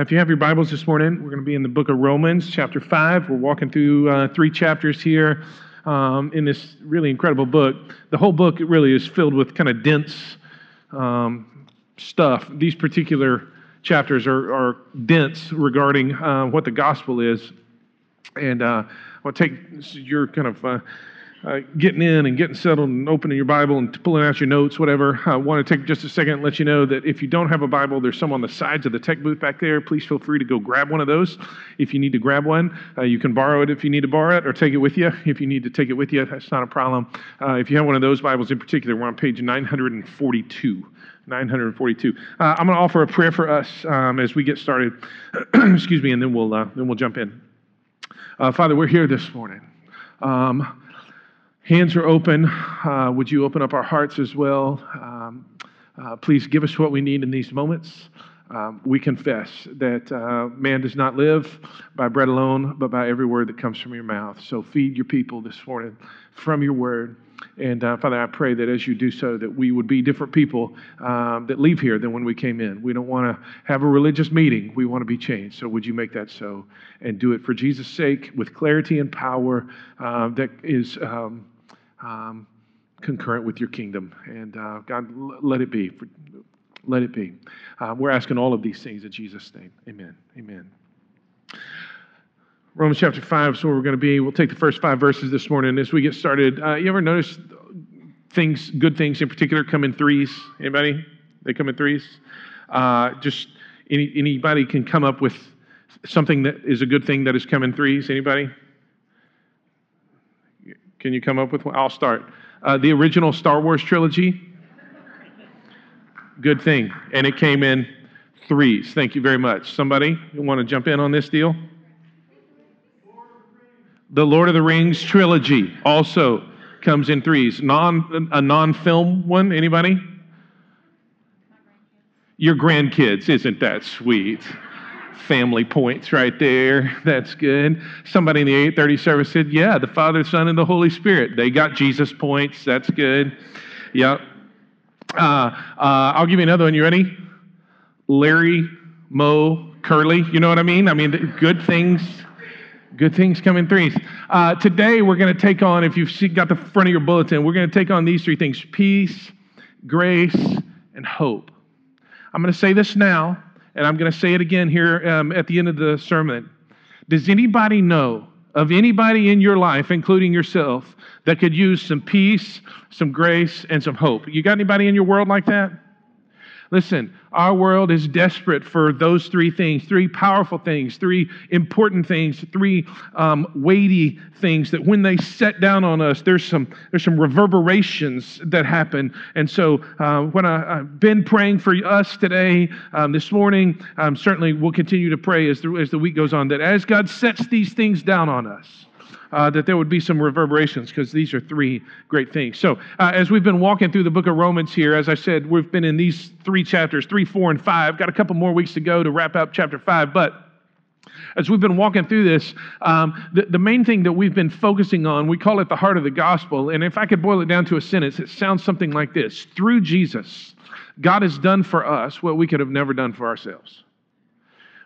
If you have your Bibles this morning, we're going to be in the book of Romans, chapter 5. We're walking through three chapters here in this really incredible book. The whole book really is filled with kind of dense stuff. These particular chapters are dense regarding what the gospel is. And I'll take your kind of getting in and getting settled and opening your Bible and pulling out your notes, whatever. I want to take just a second and let you know that if you don't have a Bible, there's some on the sides of the tech booth back there. Please feel free to go grab one of those if you need to grab one. You can borrow it if you need to borrow it, or take it with you if you need to take it with you. That's not a problem. If you have one of those Bibles in particular, we're on page 942. 942. I'm going to offer a prayer for us as we get started. Excuse me, and then we'll jump in. Father, we're here this morning. Hands are open. Would you open up our hearts as well? Please give us what we need in these moments. We confess that man does not live by bread alone, but by every word that comes from your mouth. So feed your people this morning from your word. And Father, I pray that as you do so, that we would be different people that leave here than when we came in. We don't want to have a religious meeting. We want to be changed. So would you make that so? And do it for Jesus' sake with clarity and power that is concurrent with your kingdom. And God, let it be. Let it be. We're asking all of these things in Jesus' name. Amen. Amen. Romans chapter 5 is where we're going to be. We'll take the first five verses this morning as we get started. You ever notice things, good things in particular, come in threes? Anybody? They come in threes? Just anybody can come up with something that is a good thing that has come in threes? Anybody? Can you come up with one? I'll start. The original Star Wars trilogy. Good thing. And it came in threes. Thank you very much. Somebody want to jump in on this deal? The Lord of the Rings trilogy also comes in threes. A non-film one? Anybody? Your grandkids. Isn't that sweet? Family points right there. That's good. Somebody in the 830 service said, yeah, the Father, Son, and the Holy Spirit. They got Jesus points. That's good. Yep. I'll give you another one. You ready? Larry, Moe, Curly. You know what I mean? Good things come in threes. Today we're going to take on, if you've got the front of your bulletin, we're going to take on these three things: peace, grace, and hope. I'm going to say this now, and I'm going to say it again here at the end of the sermon. Does anybody know of anybody in your life, including yourself, that could use some peace, some grace, and some hope? You got anybody in your world like that? Listen, our world is desperate for those three things, three powerful things, three important things, three weighty things that when they set down on us, there's some reverberations that happen. And so when I've been praying for us today, this morning, certainly we'll continue to pray as the week goes on, that as God sets these things down on us, that there would be some reverberations, because these are three great things. So as we've been walking through the book of Romans here, as I said, we've been in these three chapters, 3, 4, and 5. Got a couple more weeks to go to wrap up chapter 5. But as we've been walking through this, the main thing that we've been focusing on, we call it the heart of the gospel. And if I could boil it down to a sentence, it sounds something like this. Through Jesus, God has done for us what we could have never done for ourselves.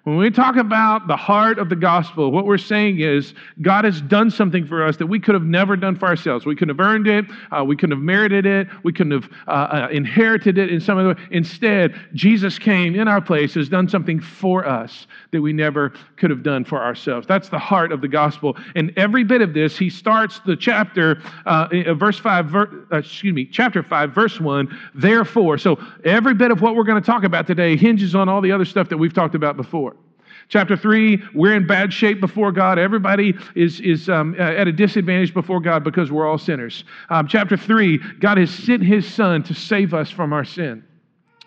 When we talk about the heart of the gospel, what we're saying is God has done something for us that we could have never done for ourselves. We couldn't have earned it. We couldn't have merited it. We couldn't have inherited it in some other way. Instead, Jesus came in our place, has done something for us that we never could have done for ourselves. That's the heart of the gospel. And every bit of this, he starts the chapter, chapter 5, verse 1, therefore. So every bit of what we're going to talk about today hinges on all the other stuff that we've talked about before. Chapter 3, we're in bad shape before God. Everybody is at a disadvantage before God because we're all sinners. Chapter 3, God has sent His Son to save us from our sin.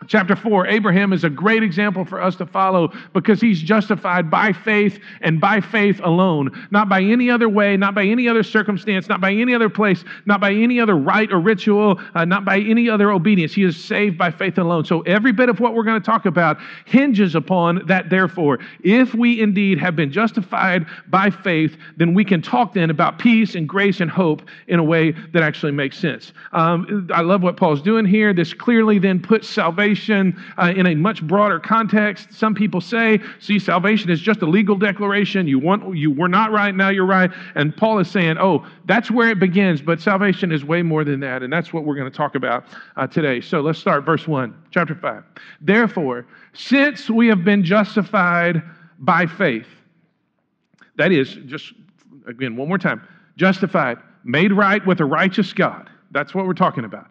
Chapter 4, Abraham is a great example for us to follow because he's justified by faith and by faith alone. Not by any other way, not by any other circumstance, not by any other place, not by any other rite or ritual, not by any other obedience. He is saved by faith alone. So every bit of what we're going to talk about hinges upon that therefore. If we indeed have been justified by faith, then we can talk then about peace and grace and hope in a way that actually makes sense. I love what Paul's doing here. This clearly then puts salvation salvation in a much broader context. Some people say, see, salvation is just a legal declaration. You were not right, now you're right. And Paul is saying, oh, that's where it begins, but salvation is way more than that. And that's what we're going to talk about today. So let's start verse 1, chapter 5. Therefore, since we have been justified by faith, that is, just again, one more time, justified, made right with a righteous God. That's what we're talking about.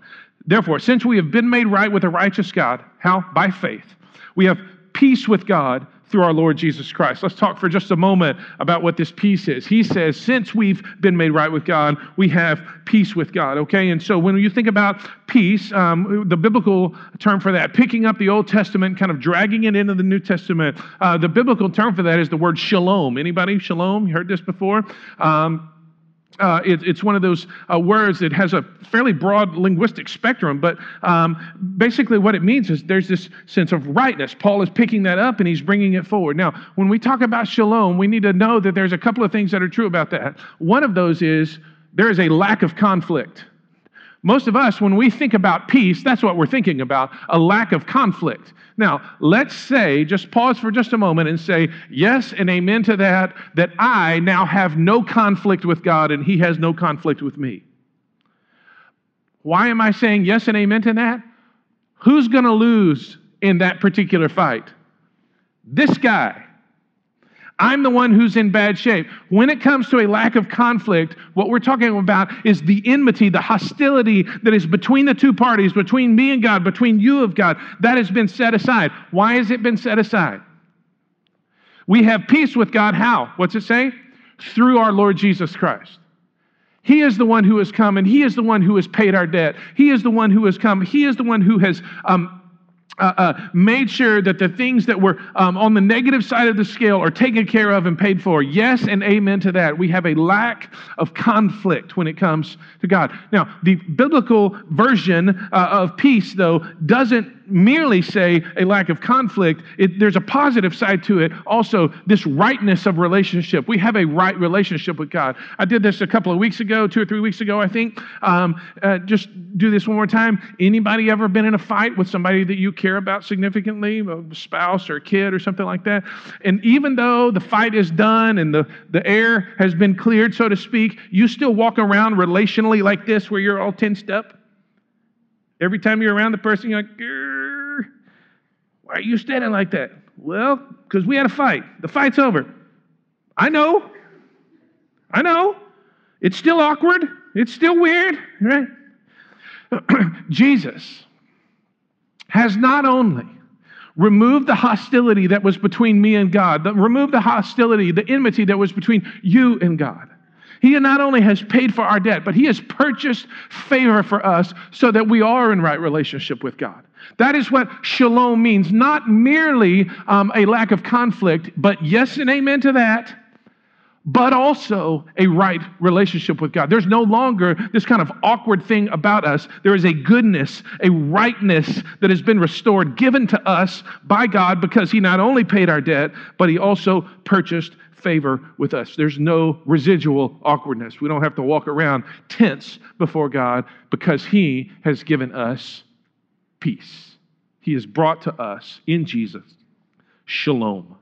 Therefore, since we have been made right with a righteous God, how? By faith. We have peace with God through our Lord Jesus Christ. Let's talk for just a moment about what this peace is. He says, since we've been made right with God, we have peace with God, okay? And so when you think about peace, the biblical term for that, picking up the Old Testament, kind of dragging it into the New Testament, the biblical term for that is the word shalom. Anybody? Shalom? You heard this before? It's one of those words that has a fairly broad linguistic spectrum, but basically what it means is there's this sense of rightness. Paul is picking that up and he's bringing it forward. Now, when we talk about shalom, we need to know that there's a couple of things that are true about that. One of those is there is a lack of conflict. Most of us, when we think about peace, that's what we're thinking about, a lack of conflict. Now, let's say, just pause for just a moment and say, yes and amen to that, that I now have no conflict with God and He has no conflict with me. Why am I saying yes and amen to that? Who's going to lose in that particular fight? This guy. I'm the one who's in bad shape. When it comes to a lack of conflict, what we're talking about is the enmity, the hostility that is between the two parties, between me and God, between you and God. That has been set aside. Why has it been set aside? We have peace with God. How? What's it say? Through our Lord Jesus Christ. He is the one who has come, and He is the one who has paid our debt. He is the one who has come. He is the one who has made sure that the things that were on the negative side of the scale are taken care of and paid for. Yes and amen to that. We have a lack of conflict when it comes to God. Now, the biblical version of peace, though, doesn't merely say a lack of conflict. There's a positive side to it. Also, this rightness of relationship. We have a right relationship with God. I did this a couple of weeks ago, 2 or 3 weeks ago, I think. Just do this one more time. Anybody ever been in a fight with somebody that you care about significantly, a spouse or a kid or something like that? And even though the fight is done and the air has been cleared, so to speak, you still walk around relationally like this where you're all tensed up. Every time you're around the person, you're like, grr, why are you standing like that? Well, because we had a fight. The fight's over. I know. It's still awkward. It's still weird, right? Jesus has not only removed the hostility that was between me and God, but removed the hostility, the enmity that was between you and God. He not only has paid for our debt, but He has purchased favor for us so that we are in right relationship with God. That is what shalom means, not merely a lack of conflict, but yes and amen to that, but also a right relationship with God. There's no longer this kind of awkward thing about us. There is a goodness, a rightness that has been restored, given to us by God because He not only paid our debt, but He also purchased favor with us. There's no residual awkwardness. We don't have to walk around tense before God because He has given us peace. He has brought to us in Jesus shalom.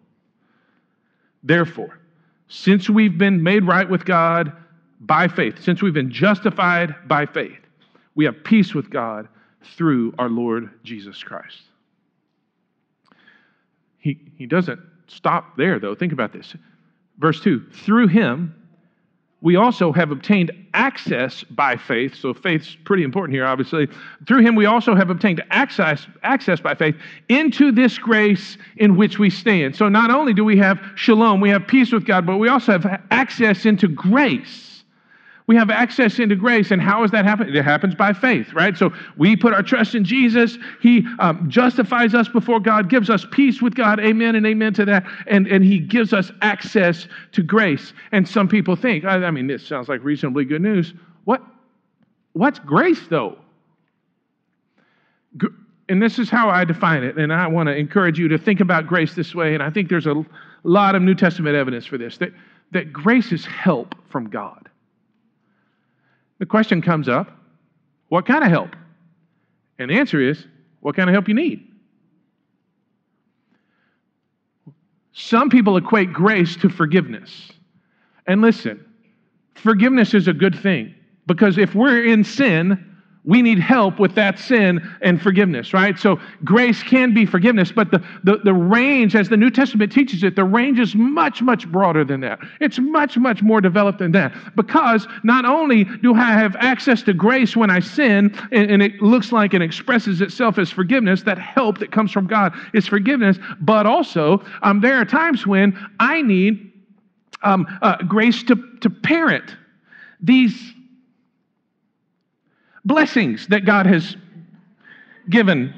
Therefore, since we've been made right with God by faith, since we've been justified by faith, we have peace with God through our Lord Jesus Christ. He doesn't stop there, though. Think about this. Verse 2, through Him, we also have obtained access by faith. So faith's pretty important here, obviously. Through Him, we also have obtained access by faith into this grace in which we stand. So not only do we have shalom, we have peace with God, but we also have access into grace. We have access into grace. And how does that happen? It happens by faith, right? So we put our trust in Jesus. He justifies us before God, gives us peace with God. Amen and amen to that. And He gives us access to grace. And some people think, I mean, this sounds like reasonably good news. What's grace, though? And this is how I define it. And I want to encourage you to think about grace this way. And I think there's a lot of New Testament evidence for this, that grace is help from God. The question comes up, what kind of help? And the answer is, what kind of help you need? Some people equate grace to forgiveness. And listen, forgiveness is a good thing, because if we're in sin, we need help with that sin and forgiveness, right? So grace can be forgiveness, but the range, as the New Testament teaches it, the range is much, much broader than that. It's much, much more developed than that, because not only do I have access to grace when I sin, and it looks like and expresses itself as forgiveness, that help that comes from God is forgiveness, but also there are times when I need grace to parent these blessings that God has given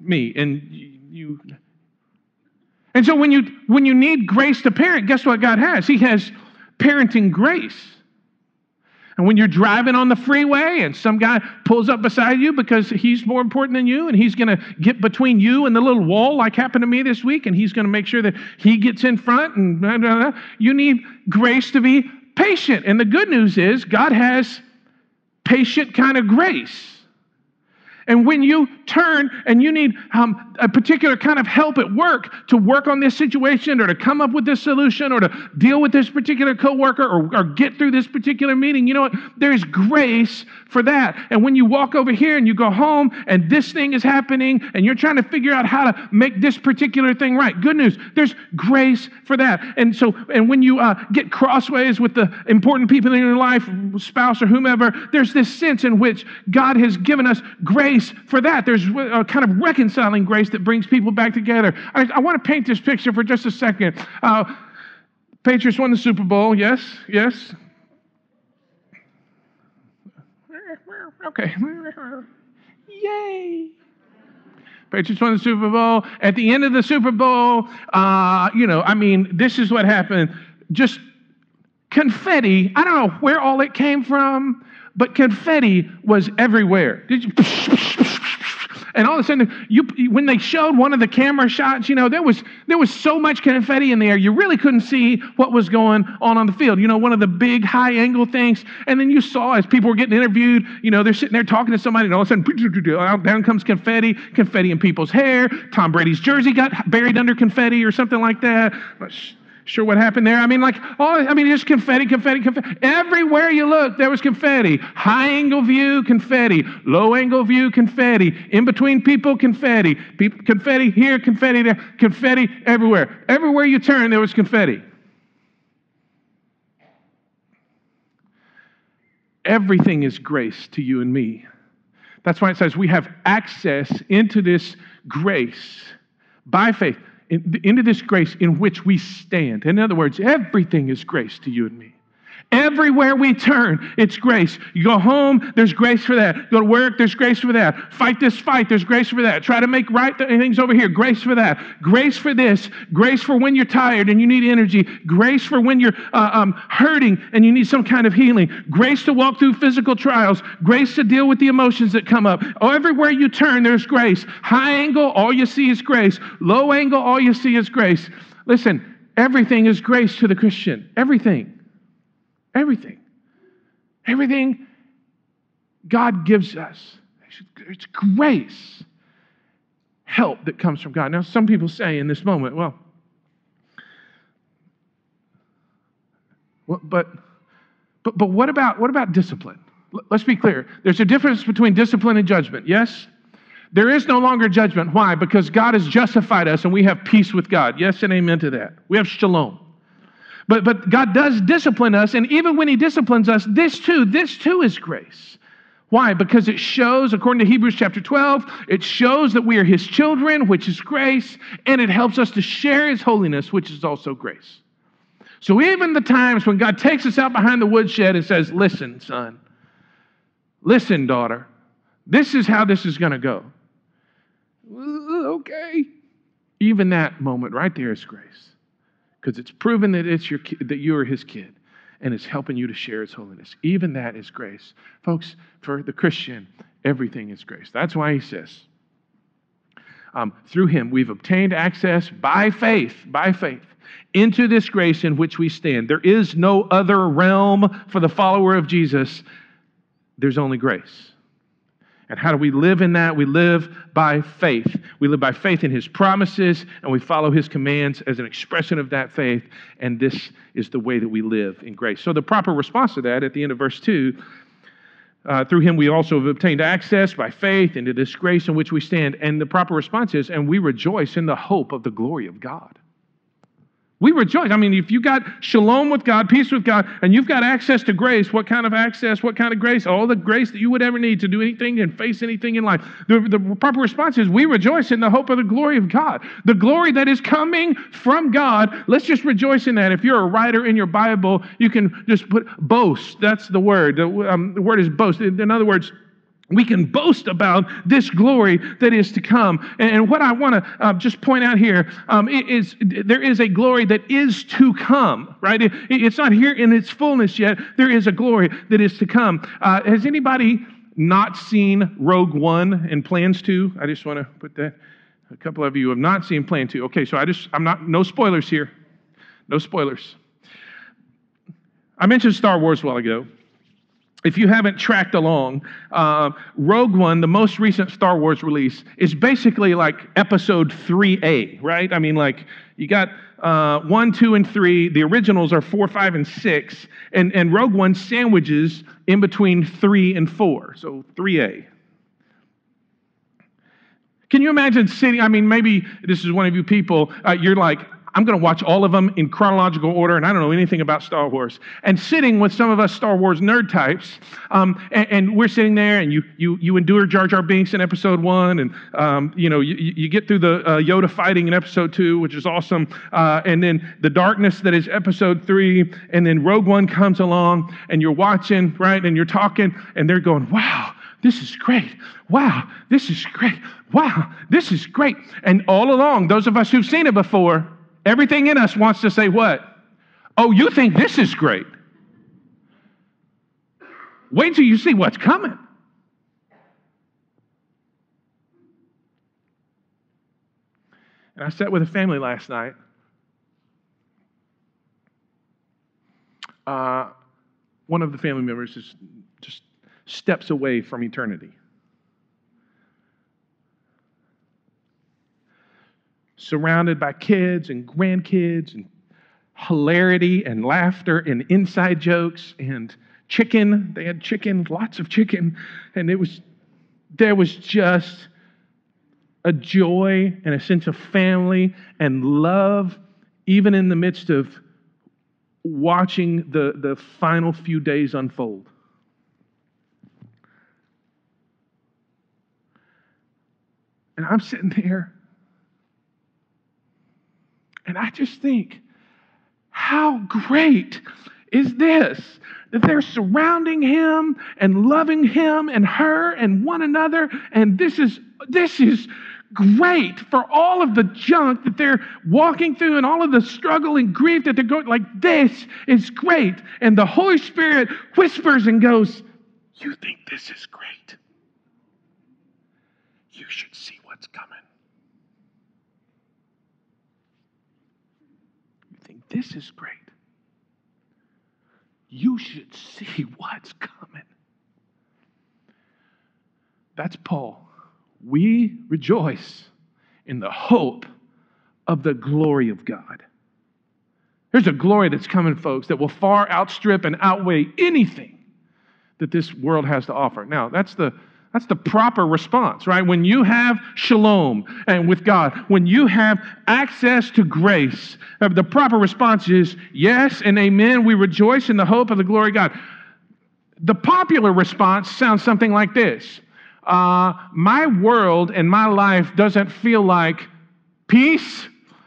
me and you. And so when you need grace to parent, guess what God has? He has parenting grace. And when you're driving on the freeway and some guy pulls up beside you because he's more important than you and he's going to get between you and the little wall, like happened to me this week, and he's going to make sure that he gets in front, and blah, blah, blah. You need grace to be patient. And the good news is God has patient kind of grace. And when you turn and you need a particular kind of help at work to work on this situation or to come up with this solution or to deal with this particular coworker or get through this particular meeting, you know what? There's grace for that. And when you walk over here and you go home and this thing is happening and you're trying to figure out how to make this particular thing right, good news, there's grace for that. And so, and when you get crossways with the important people in your life, spouse or whomever, there's this sense in which God has given us grace for that. There's a kind of reconciling grace that brings people back together. I want to paint this picture for just a second. Patriots won the Super Bowl. Yes, yes. Okay. Yay. Patriots won the Super Bowl. At the end of the Super Bowl, this is what happened. Just confetti. I don't know where all it came from, but confetti was everywhere. And all of a sudden, when they showed one of the camera shots, there was so much confetti in the air, you really couldn't see what was going on the field. One of the big high-angle things. And then you saw as people were getting interviewed, they're sitting there talking to somebody, and all of a sudden, down comes confetti in people's hair. Tom Brady's jersey got buried under confetti or something like that. Sure what happened there. Just confetti. Everywhere you look, there was confetti. High angle view, confetti. Low angle view, confetti. In between people, confetti. Confetti here, confetti there, confetti everywhere. Everywhere you turn, there was confetti. Everything is grace to you and me. That's why it says we have access into this grace by faith. Into this grace in which we stand. In other words, everything is grace to you and me. Everywhere we turn, it's grace. You go home, there's grace for that. Go to work, there's grace for that. Fight this fight, there's grace for that. Try to make right things over here, grace for that. Grace for this, grace for when you're tired and you need energy. Grace for when you're hurting and you need some kind of healing. Grace to walk through physical trials. Grace to deal with the emotions that come up. Oh, everywhere you turn, there's grace. High angle, all you see is grace. Low angle, all you see is grace. Listen, everything is grace to the Christian. Everything. Everything God gives us, it's grace, help that comes from God. Now, some people say in this moment, but what about discipline? Let's be clear. There's a difference between discipline and judgment. Yes. There is no longer judgment. Why? Because God has justified us, and we have peace with God. Yes, and amen to that. We have shalom. But God does discipline us, and even when he disciplines us, this too is grace. Why? Because it shows, according to Hebrews chapter 12, it shows that we are his children, which is grace, and it helps us to share his holiness, which is also grace. So even the times when God takes us out behind the woodshed and says, listen, son, listen, daughter, this is how this is going to go. Okay. Even that moment right there is grace. Because it's proven that that you are his kid, and it's helping you to share his holiness. Even that is grace. Folks, for the Christian, everything is grace. That's why he says, through him we've obtained access by faith, into this grace in which we stand. There is no other realm for the follower of Jesus. There's only grace. And how do we live in that? We live by faith. We live by faith in his promises, and we follow his commands as an expression of that faith. And this is the way that we live in grace. So the proper response to that at the end of verse 2, through him we also have obtained access by faith into this grace in which we stand. And the proper response is, and we rejoice in the hope of the glory of God. We rejoice. I mean, if you got shalom with God, peace with God, and you've got access to grace, what kind of access, what kind of grace? All the grace that you would ever need to do anything and face anything in life. The proper response is, we rejoice in the hope of the glory of God. The glory that is coming from God, let's just rejoice in that. If you're a writer in your Bible, you can just put boast. That's the word. The word is boast. In other words, we can boast about this glory that is to come. And what I want to just point out here is there is a glory that is to come, right? It's not here in its fullness yet. There is a glory that is to come. Has anybody not seen Rogue One and Plans 2? I just want to put that. A couple of you have not seen Plan 2. Okay, so no spoilers here. No spoilers. I mentioned Star Wars a while ago. If you haven't tracked along, Rogue One, the most recent Star Wars release, is basically like episode 3A, right? I mean, like, you got 1, 2, and 3. The originals are 4, 5, and 6. And Rogue One sandwiches in between 3 and 4, so 3A. Can you imagine sitting, I mean, maybe this is one of you people, you're like, I'm going to watch all of them in chronological order, and I don't know anything about Star Wars. And sitting with some of us Star Wars nerd types, and we're sitting there, and you endure Jar Jar Binks in Episode 1, and you get through the Yoda fighting in Episode 2, which is awesome, and then the darkness that is Episode 3, and then Rogue One comes along, and you're watching, right, and you're talking, and they're going, wow, this is great. Wow, this is great. Wow, this is great. And all along, those of us who've seen it before, everything in us wants to say what? Oh, you think this is great. Wait till you see what's coming. And I sat with a family last night. One of the family members is just steps away from eternity. Surrounded by kids and grandkids and hilarity and laughter and inside jokes and chicken. They had chicken, lots of chicken. And there was just a joy and a sense of family and love, even in the midst of watching the final few days unfold. And I'm sitting there, and I just think, how great is this? That they're surrounding him and loving him and her and one another. And this is great for all of the junk that they're walking through and all of the struggle and grief that they're going, like, this is great. And the Holy Spirit whispers and goes, you think this is great? You should see what's coming. This is great. You should see what's coming. That's Paul. We rejoice in the hope of the glory of God. There's a glory that's coming, folks, that will far outstrip and outweigh anything that this world has to offer. Now, that's the proper response, right? When you have shalom and with God, when you have access to grace, the proper response is yes and amen. We rejoice in the hope of the glory of God. The popular response sounds something like this. My world and my life doesn't feel like peace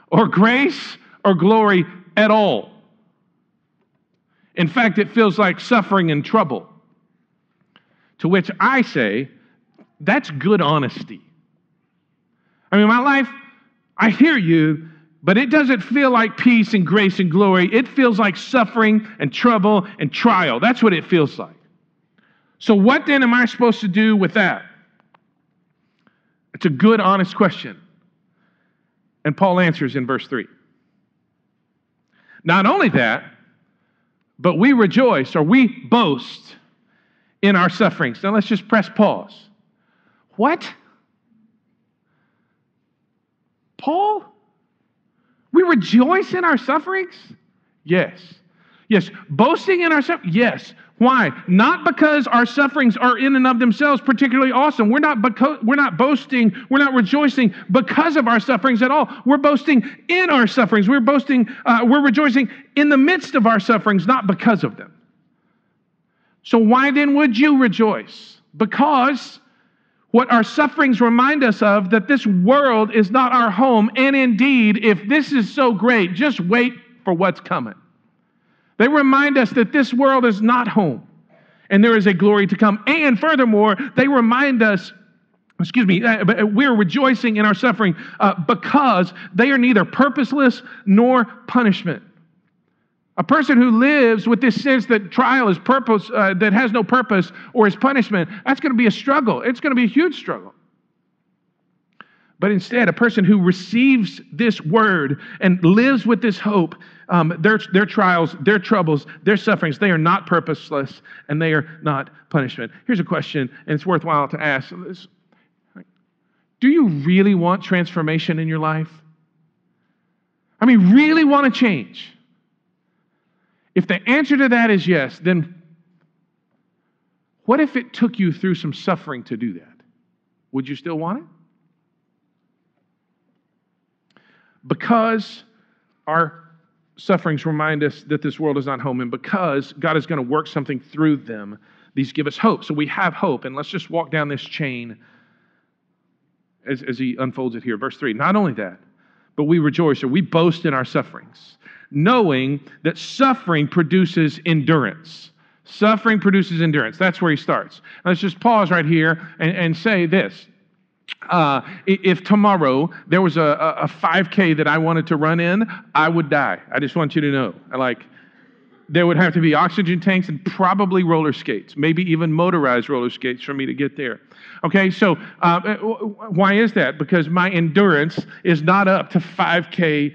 or grace or glory at all. In fact, it feels like suffering and trouble. To which I say, that's good honesty. I mean, my life, I hear you, but it doesn't feel like peace and grace and glory. It feels like suffering and trouble and trial. That's what it feels like. So what then am I supposed to do with that? It's a good, honest question. And Paul answers in verse 3. Not only that, but we rejoice, or we boast, in our sufferings. Now let's just press pause. What? Paul? We rejoice in our sufferings? Yes. Yes. Boasting in our sufferings? Yes. Why? Not because our sufferings are in and of themselves particularly awesome. We're not boasting, we're not rejoicing because of our sufferings at all. We're boasting in our sufferings. We're rejoicing in the midst of our sufferings, not because of them. So why then would you rejoice? Because what our sufferings remind us of, that this world is not our home. And indeed, if this is so great, just wait for what's coming. They remind us that this world is not home and there is a glory to come. And furthermore, they remind us, we're rejoicing in our suffering because they are neither purposeless nor punishment. A person who lives with this sense that trial is purpose, that has no purpose or is punishment, that's going to be a struggle. It's going to be a huge struggle. But instead, a person who receives this word and lives with this hope, their trials, their troubles, their sufferings, they are not purposeless and they are not punishment. Here's a question, and it's worthwhile to ask. Do you really want transformation in your life? I mean, really want to change? If the answer to that is yes, then what if it took you through some suffering to do that? Would you still want it? Because our sufferings remind us that this world is not home, and because God is going to work something through them, these give us hope. So we have hope, and let's just walk down this chain as he unfolds it here. Verse 3, not only that, but we rejoice, or we boast in our sufferings, knowing that suffering produces endurance. Suffering produces endurance. That's where he starts. Now let's just pause right here and say this. If tomorrow there was a 5K that I wanted to run in, I would die. I just want you to know. There would have to be oxygen tanks and probably roller skates, maybe even motorized roller skates for me to get there. Okay, so why is that? Because my endurance is not up to 5K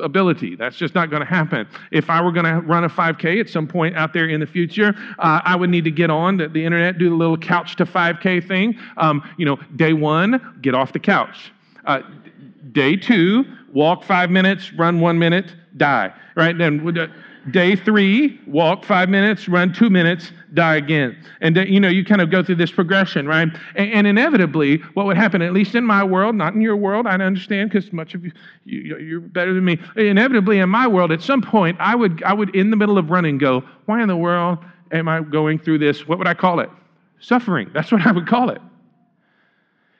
ability. That's just not going to happen. If I were going to run a 5K at some point out there in the future, I would need to get on the internet, do the little couch to 5K thing. Day one, get off the couch. Day two, walk 5 minutes, run 1 minute, die. Right? Then day three, walk 5 minutes, run 2 minutes, die again. And, you kind of go through this progression, right? And inevitably, what would happen, at least in my world, not in your world, I understand because much of you're better than me. Inevitably, in my world, at some point, I would in the middle of running go, why in the world am I going through this? What would I call it? Suffering. That's what I would call it.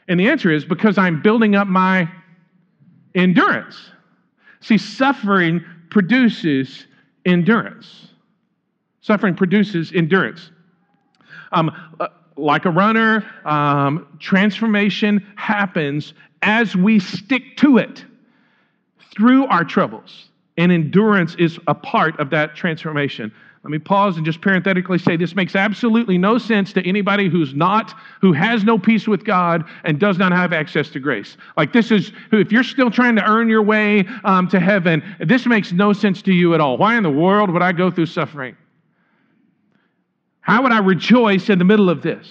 And the answer is because I'm building up my endurance. See, suffering produces endurance. Suffering produces endurance. Like a runner, transformation happens as we stick to it through our troubles. And endurance is a part of that transformation. Let me pause and just parenthetically say this makes absolutely no sense to anybody who has no peace with God and does not have access to grace. If you're still trying to earn your way to heaven, this makes no sense to you at all. Why in the world would I go through suffering? How would I rejoice in the middle of this?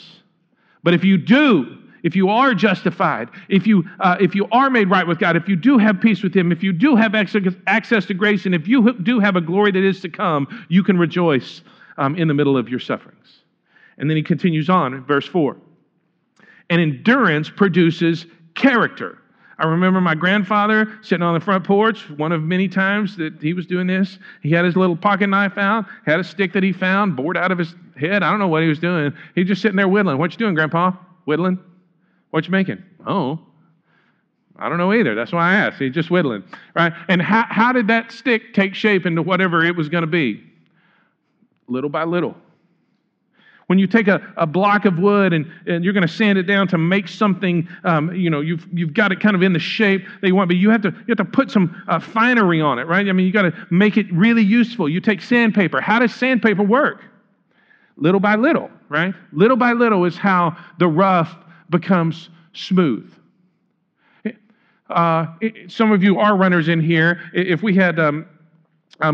But if you do, if you are justified, if you are made right with God, if you do have peace with Him, if you do have access to grace, and if you do have a glory that is to come, you can rejoice in the middle of your sufferings. And then he continues on in verse 4. And endurance produces character. I remember my grandfather sitting on the front porch, one of many times that he was doing this. He had his little pocket knife out, had a stick that he found, bored out of his head. I don't know what he was doing. He was just sitting there whittling. What you doing, Grandpa? Whittling. What you making? Oh, I don't know either. That's why I asked. He's just whittling, right? And how did that stick take shape into whatever it was going to be? Little by little. When you take a block of wood and you're going to sand it down to make something, you've got it kind of in the shape that you want, but you have to put some finery on it, right? I mean, you got to make it really useful. You take sandpaper. How does sandpaper work? Little by little, right? Little by little is how the rough becomes smooth. Some of you are runners in here. If we had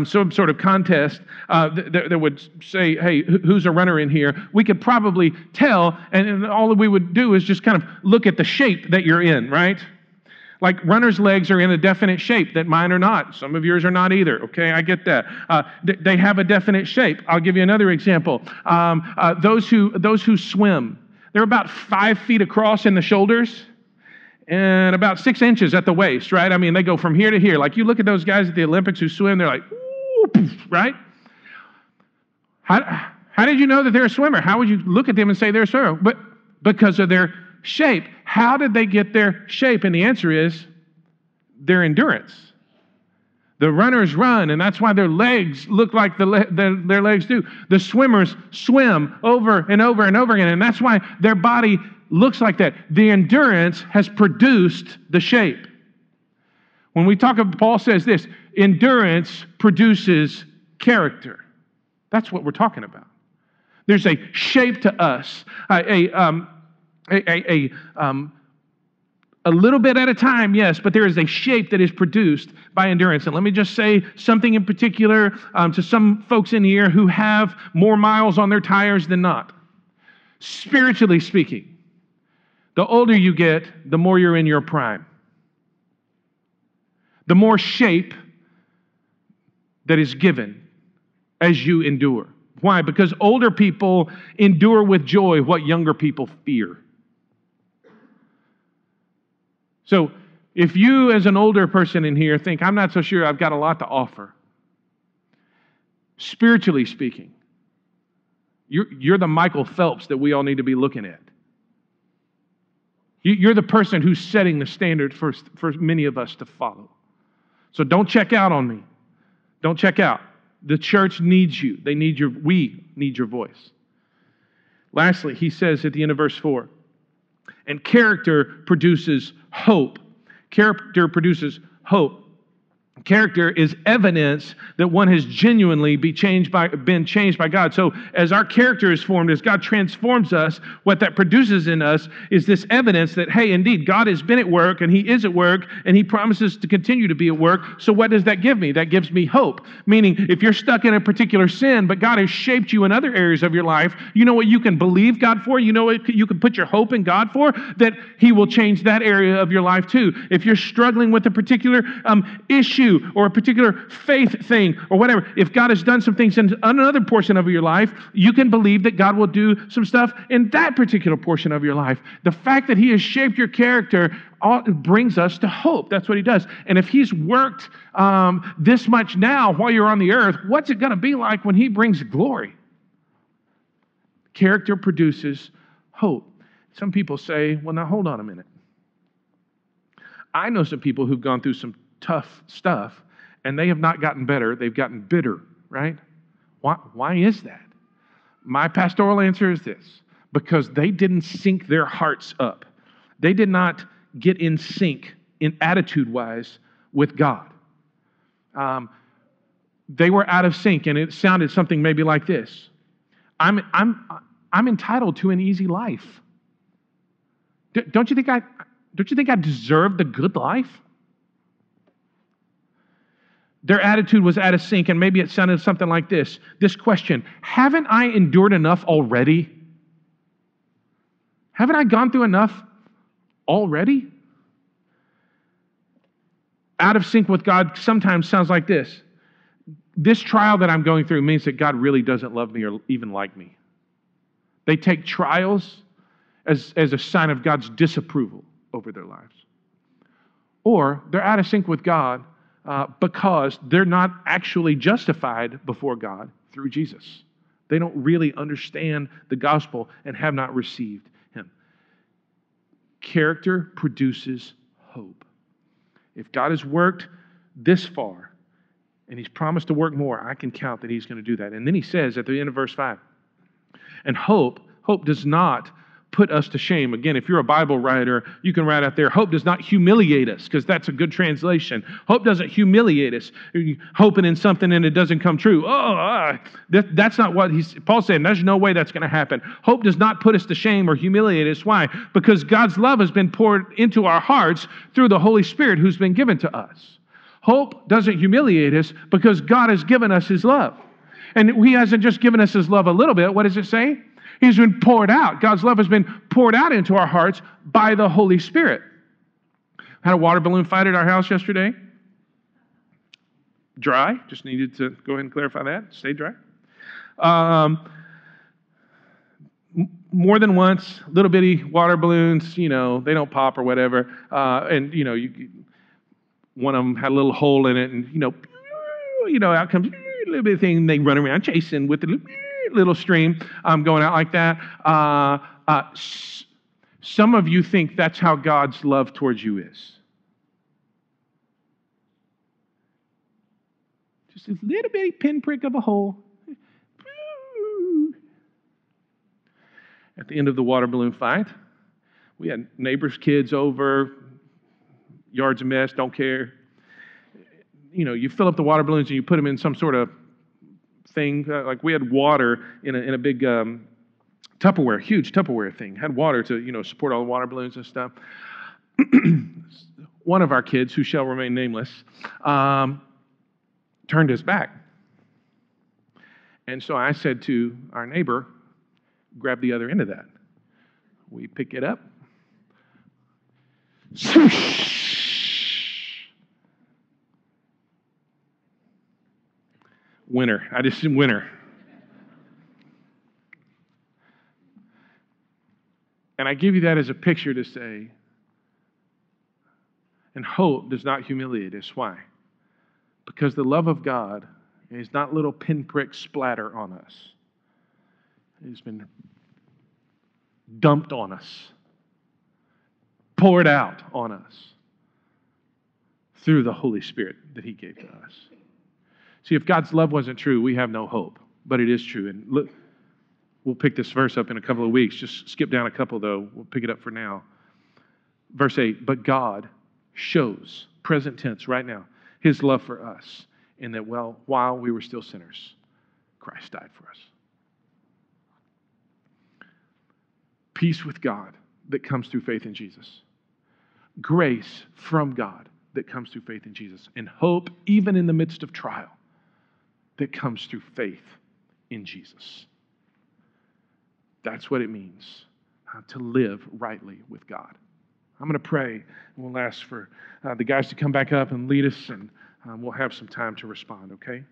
some sort of contest that would say, hey, who's a runner in here? We could probably tell, and all that we would do is just kind of look at the shape that you're in, right? Like runners' legs are in a definite shape that mine are not. Some of yours are not either. Okay, I get that. They have a definite shape. I'll give you another example. Those who swim, they're about 5 feet across in the shoulders and about 6 inches at the waist, right? I mean, they go from here to here. Like you look at those guys at the Olympics who swim, they're like, ooh, poof, right? How did you know that they're a swimmer? How would you look at them and say they're a swimmer? But because of their shape. How did they get their shape? And the answer is their endurance. The runners run, and that's why their legs look like their legs do. The swimmers swim over and over and over again, and that's why their body looks like that. The endurance has produced the shape. When we talk about, Paul says this, endurance produces character. That's what we're talking about. There's a shape to us, a little bit at a time, yes, but there is a shape that is produced by endurance. And let me just say something in particular to some folks in here who have more miles on their tires than not. Spiritually speaking, the older you get, the more you're in your prime. The more shape that is given as you endure. Why? Because older people endure with joy what younger people fear. So if you as an older person in here think, I'm not so sure I've got a lot to offer, spiritually speaking, you're the Michael Phelps that we all need to be looking at. You're the person who's setting the standard for many of us to follow. So don't check out on me. Don't check out. The church needs you. We need your voice. Lastly, he says at the end of verse 4, and character produces hope. Character produces hope. Character is evidence that one has genuinely been changed by God. So as our character is formed, as God transforms us, what that produces in us is this evidence that, hey, indeed, God has been at work, and He is at work, and He promises to continue to be at work. So what does that give me? That gives me hope. Meaning, if you're stuck in a particular sin, but God has shaped you in other areas of your life, you know what you can believe God for? You know what you can put your hope in God for? That He will change that area of your life too. If you're struggling with a particular issue, or a particular faith thing or whatever, if God has done some things in another portion of your life, you can believe that God will do some stuff in that particular portion of your life. The fact that He has shaped your character brings us to hope. That's what He does. And if He's worked this much now while you're on the earth, what's it going to be like when He brings glory? Character produces hope. Some people say, well, now hold on a minute. I know some people who've gone through some tough stuff, and they have not gotten better. They've gotten bitter, right? Why is that? My pastoral answer is this: because they didn't sync their hearts up. They did not get in sync in attitude-wise with God. They were out of sync, and it sounded something maybe like this: I'm entitled to an easy life. Don't you think I deserve the good life? Their attitude was out of sync, and maybe it sounded something like this. This question, haven't I endured enough already? Haven't I gone through enough already? Out of sync with God sometimes sounds like this. This trial that I'm going through means that God really doesn't love me or even like me. They take trials as a sign of God's disapproval over their lives. Or they're out of sync with God because they're not actually justified before God through Jesus. They don't really understand the gospel and have not received Him. Character produces hope. If God has worked this far and He's promised to work more, I can count that He's going to do that. And then he says at the end of verse 5, and hope does not put us to shame. Again, if you're a Bible writer, you can write out there, hope does not humiliate us, because that's a good translation. Hope doesn't humiliate us. You're hoping in something and it doesn't come true. Oh, that's not what Paul's saying. There's no way that's going to happen. Hope does not put us to shame or humiliate us. Why? Because God's love has been poured into our hearts through the Holy Spirit who's been given to us. Hope doesn't humiliate us because God has given us His love. And He hasn't just given us His love a little bit. What does it say? He's been poured out. God's love has been poured out into our hearts by the Holy Spirit. Had a water balloon fight at our house yesterday. Dry. Just needed to go ahead and clarify that. Stay dry. More than once, little bitty water balloons, they don't pop or whatever. One of them had a little hole in it, and, out comes a little bit of thing, and they run around chasing with the little stream going out like that. Some of you think that's how God's love towards you is. Just this little bitty pinprick of a hole. At the end of the water balloon fight, we had neighbors' kids over, yard's a mess, don't care. You fill up the water balloons and you put them in some sort of thing. Like we had water in a big Tupperware, huge Tupperware thing. Had water to, support all the water balloons and stuff. One of our kids, who shall remain nameless, turned his back. And so I said to our neighbor, grab the other end of that. We pick it up. Winner. I just said winner. And I give you that as a picture to say, and hope does not humiliate us. Why? Because the love of God is not little pinprick splatter on us. It's been dumped on us, poured out on us through the Holy Spirit that He gave to us. See, if God's love wasn't true, we have no hope, but it is true. And look, we'll pick this verse up in a couple of weeks. Just skip down a couple, though. We'll pick it up for now. Verse 8, but God shows, present tense right now, His love for us in that while we were still sinners, Christ died for us. Peace with God that comes through faith in Jesus. Grace from God that comes through faith in Jesus. And hope, even in the midst of trial, that comes through faith in Jesus. That's what it means to live rightly with God. I'm going to pray, and we'll ask for the guys to come back up and lead us, and we'll have some time to respond, okay?